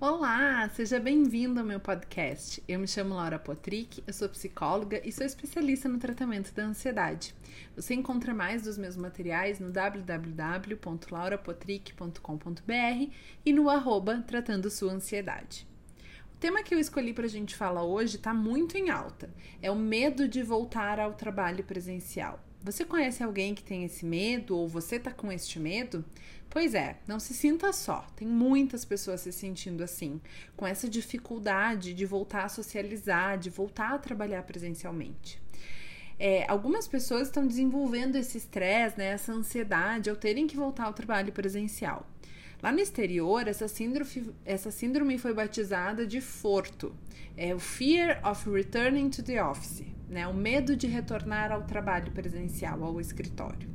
Olá, seja bem-vindo ao meu podcast. Eu me chamo Laura Potrich, eu sou psicóloga e sou especialista no tratamento da ansiedade. Você encontra mais dos meus materiais no www.laurapotrich.com.br e no @Tratando Sua Ansiedade. O tema que eu escolhi para a gente falar hoje está muito em alta. É o medo de voltar ao trabalho presencial. Você conhece alguém que tem esse medo ou você tá com este medo? Pois é, não se sinta só, tem muitas pessoas se sentindo assim, com essa dificuldade de voltar a socializar, de voltar a trabalhar presencialmente. Algumas pessoas estão desenvolvendo esse estresse, né, essa ansiedade ao terem que voltar ao trabalho presencial. Lá no exterior, essa síndrome foi batizada de FORTO, o Fear of Returning to the Office, né? O medo de retornar ao trabalho presencial, ao escritório.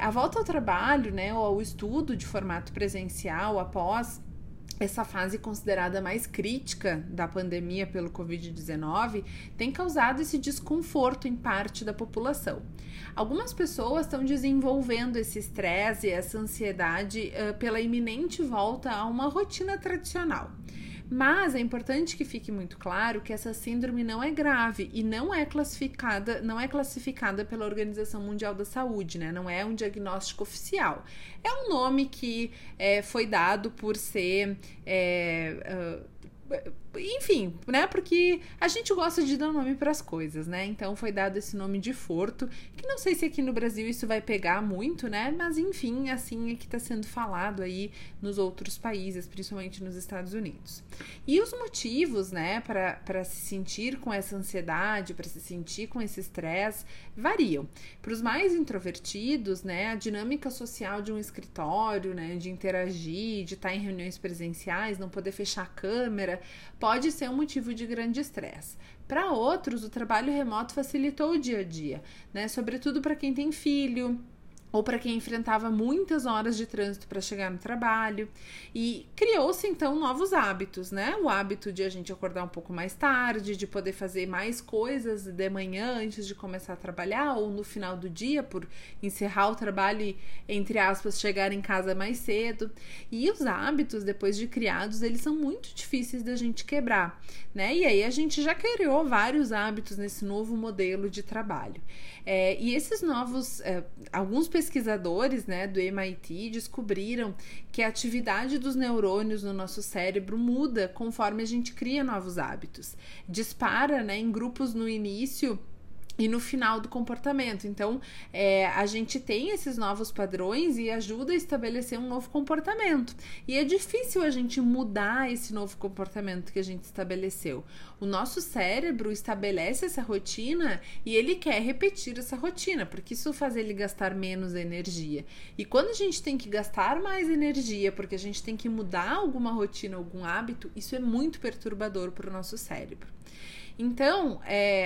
A volta ao trabalho, né, ou ao estudo de formato presencial após essa fase considerada mais crítica da pandemia pelo Covid-19 tem causado esse desconforto em parte da população. Algumas pessoas estão desenvolvendo esse estresse e essa ansiedade pela iminente volta a uma rotina tradicional. Mas é importante que fique muito claro que essa síndrome não é grave e não é classificada pela Organização Mundial da Saúde, né? Não é um diagnóstico oficial. É um nome que foi dado por ser... enfim, né? Porque a gente gosta de dar nome para as coisas, né? Então foi dado esse nome de FORTO, que não sei se aqui no Brasil isso vai pegar muito, né? Mas enfim, assim é que está sendo falado aí nos outros países, principalmente nos Estados Unidos. E os motivos, né, para se sentir com essa ansiedade, para se sentir com esse estresse, variam. Para os mais introvertidos, né, a dinâmica social de um escritório, né, de interagir, de estar em reuniões presenciais, não poder fechar a câmera, pode ser um motivo de grande estresse. Para outros, o trabalho remoto facilitou o dia a dia, né? Sobretudo para quem tem filho ou para quem enfrentava muitas horas de trânsito para chegar no trabalho. E criou-se, então, novos hábitos, né? O hábito de a gente acordar um pouco mais tarde, de poder fazer mais coisas de manhã antes de começar a trabalhar, ou no final do dia, por encerrar o trabalho e, entre aspas, chegar em casa mais cedo. E os hábitos, depois de criados, eles são muito difíceis da gente quebrar, né? E aí a gente já criou vários hábitos nesse novo modelo de trabalho. E esses novos... alguns pesquisadores, né, do MIT descobriram que a atividade dos neurônios no nosso cérebro muda conforme a gente cria novos hábitos. Dispara, né, em grupos no início e no final do comportamento. Então, a gente tem esses novos padrões e ajuda a estabelecer um novo comportamento. E é difícil a gente mudar esse novo comportamento que a gente estabeleceu. O nosso cérebro estabelece essa rotina e ele quer repetir essa rotina, porque isso faz ele gastar menos energia. E quando a gente tem que gastar mais energia, porque a gente tem que mudar alguma rotina, algum hábito, isso é muito perturbador para o nosso cérebro. Então,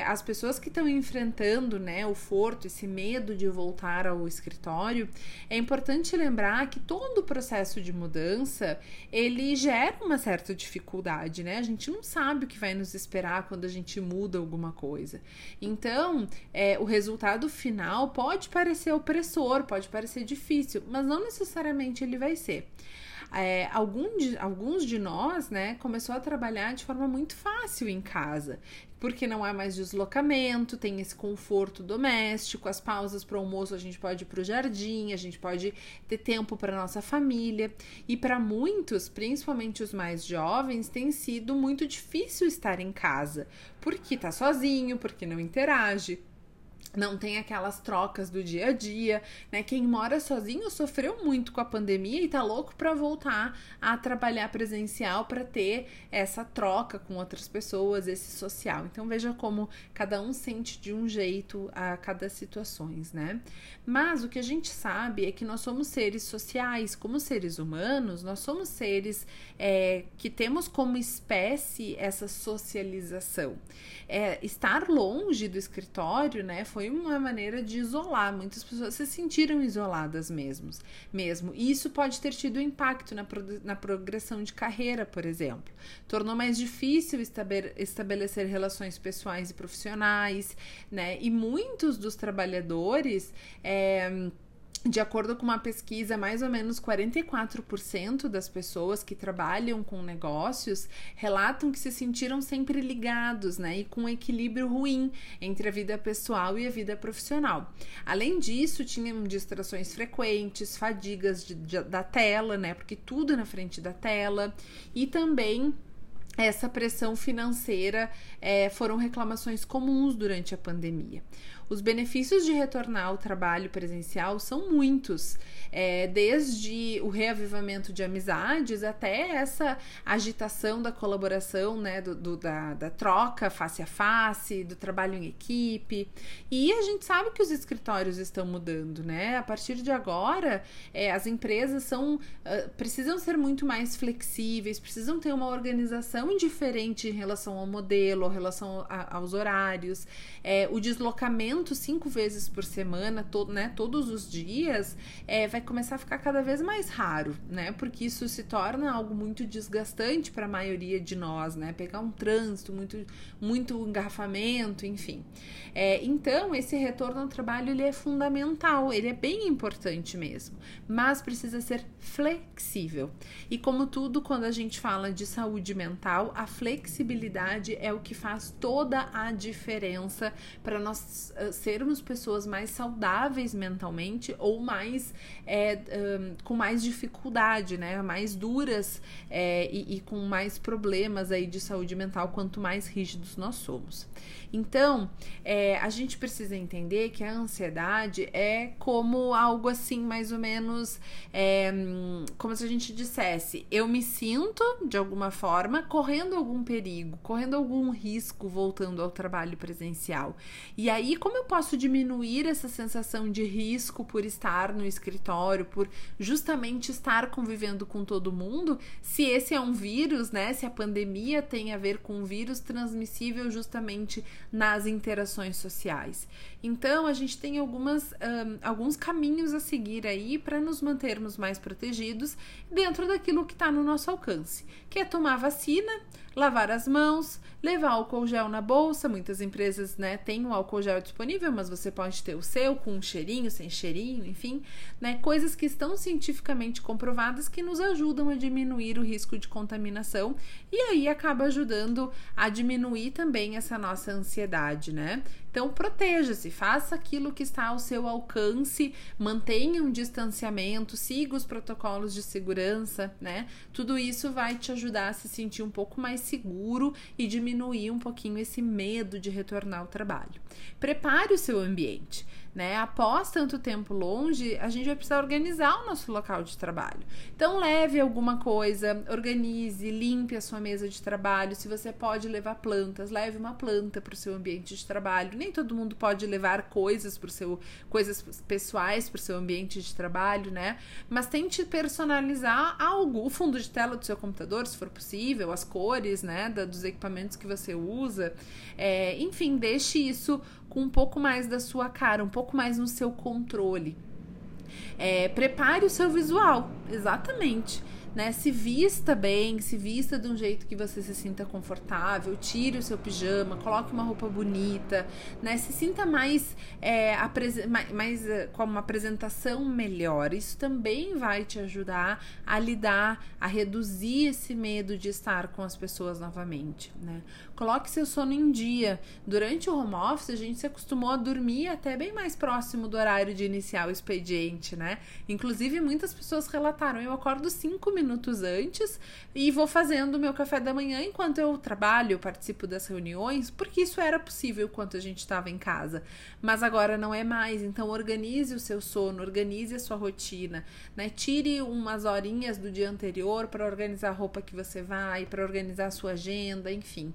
as pessoas que estão enfrentando, né, o FORTO, esse medo de voltar ao escritório, é importante lembrar que todo o processo de mudança, ele gera uma certa dificuldade, né? A gente não sabe o que vai nos esperar quando a gente muda alguma coisa. Então, o resultado final pode parecer opressor, pode parecer difícil, mas não necessariamente ele vai ser. Alguns de nós, né, começou a trabalhar de forma muito fácil em casa, porque não há mais deslocamento, tem esse conforto doméstico, as pausas para o almoço a gente pode ir para o jardim, a gente pode ter tempo para a nossa família. E para muitos, principalmente os mais jovens, tem sido muito difícil estar em casa, porque está sozinho, porque não interage. Não tem aquelas trocas do dia a dia, né? Quem mora sozinho sofreu muito com a pandemia e tá louco para voltar a trabalhar presencial para ter essa troca com outras pessoas, esse social. Então veja como cada um sente de um jeito a cada situações, né? Mas o que a gente sabe é que nós somos seres sociais, como seres humanos, nós somos seres que temos como espécie essa socialização. Estar longe do escritório, né? Foi uma maneira de isolar, muitas pessoas se sentiram isoladas mesmo. E isso pode ter tido impacto na progressão de carreira, por exemplo. Tornou mais difícil estabelecer relações pessoais e profissionais, né? E muitos dos trabalhadores De acordo com uma pesquisa, mais ou menos 44% das pessoas que trabalham com negócios relatam que se sentiram sempre ligados, né, e com um equilíbrio ruim entre a vida pessoal e a vida profissional. Além disso, tinham distrações frequentes, fadigas da tela, né, porque tudo na frente da tela, e também essa pressão financeira foram reclamações comuns durante a pandemia. Os benefícios de retornar ao trabalho presencial são muitos, desde o reavivamento de amizades até essa agitação da colaboração, né, da troca face a face, do trabalho em equipe. E a gente sabe que os escritórios estão mudando, né? A partir de agora, as empresas precisam ser muito mais flexíveis, precisam ter uma organização indiferente em relação ao modelo, em relação aos horários, o deslocamento 5 vezes por semana, todos os dias, vai começar a ficar cada vez mais raro, né? Porque isso se torna algo muito desgastante para a maioria de nós, né? Pegar um trânsito, muito, muito engarrafamento, enfim. Então, esse retorno ao trabalho ele é fundamental, ele é bem importante mesmo, mas precisa ser flexível. E como tudo, quando a gente fala de saúde mental, a flexibilidade é o que faz toda a diferença para nós sermos pessoas mais saudáveis mentalmente ou mais com mais dificuldade, né? Mais duras e com mais problemas aí de saúde mental quanto mais rígidos nós somos. Então, a gente precisa entender que a ansiedade é como algo assim, mais ou menos, como se a gente dissesse, eu me sinto, de alguma forma, correndo algum perigo, correndo algum risco voltando ao trabalho presencial. E aí, como eu posso diminuir essa sensação de risco por estar no escritório, por justamente estar convivendo com todo mundo, se esse é um vírus, né? Se a pandemia tem a ver com um vírus transmissível justamente nas interações sociais. Então, a gente tem alguns caminhos a seguir aí para nos mantermos mais protegidos dentro daquilo que está no nosso alcance, que é tomar vacina, lavar as mãos, levar álcool gel na bolsa. Muitas empresas, né, têm o álcool gel disponível, mas você pode ter o seu com um cheirinho, sem cheirinho, enfim, né, coisas que estão cientificamente comprovadas que nos ajudam a diminuir o risco de contaminação e aí acaba ajudando a diminuir também essa nossa ansiedade, né? Então, proteja-se, faça aquilo que está ao seu alcance, mantenha um distanciamento, siga os protocolos de segurança, né? Tudo isso vai te ajudar a se sentir um pouco mais seguro e diminuir um pouquinho esse medo de retornar ao trabalho. Prepare o seu ambiente, né? Após tanto tempo longe, a gente vai precisar organizar o nosso local de trabalho. Então, leve alguma coisa, organize, limpe a sua mesa de trabalho. Se você pode levar plantas, leve uma planta para o seu ambiente de trabalho. Nem todo mundo pode levar coisas pessoais para o seu ambiente de trabalho, né? Mas tente personalizar algo, o fundo de tela do seu computador, se for possível, as cores, né, dos equipamentos que você usa. Enfim, deixe isso com um pouco mais da sua cara, um pouco mais no seu controle. Prepare o seu visual, exatamente, né? Se vista bem, se vista de um jeito que você se sinta confortável, tire o seu pijama, coloque uma roupa bonita, né? Se sinta mais com uma apresentação melhor. Isso também vai te ajudar a lidar, a reduzir esse medo de estar com as pessoas novamente, né? Coloque seu sono em dia. Durante o home office, a gente se acostumou a dormir até bem mais próximo do horário de iniciar o expediente, né? Inclusive, muitas pessoas relataram, eu acordo 5 minutos antes e vou fazendo o meu café da manhã enquanto eu trabalho, eu participo das reuniões, porque isso era possível quando a gente estava em casa, mas agora não é mais. Então, organize o seu sono, organize a sua rotina, né? Tire umas horinhas do dia anterior para organizar a roupa que você vai, para organizar a sua agenda, enfim.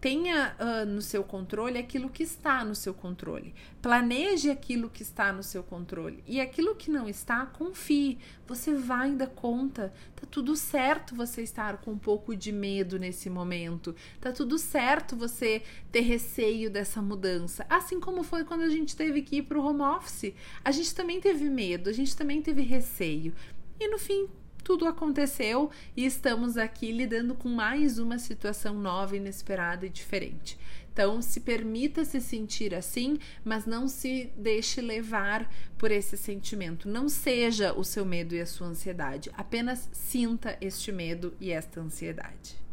Tenha no seu controle aquilo que está no seu controle. Planeje aquilo que está no seu controle. E aquilo que não está, confie. Você vai dar conta. Tá tudo certo você estar com um pouco de medo nesse momento. Tá tudo certo você ter receio dessa mudança. Assim como foi quando a gente teve que ir para o home office. A gente também teve medo, a gente também teve receio. E no fim, tudo aconteceu e estamos aqui lidando com mais uma situação nova, inesperada e diferente. Então, se permita se sentir assim, mas não se deixe levar por esse sentimento. Não seja o seu medo e a sua ansiedade. Apenas sinta este medo e esta ansiedade.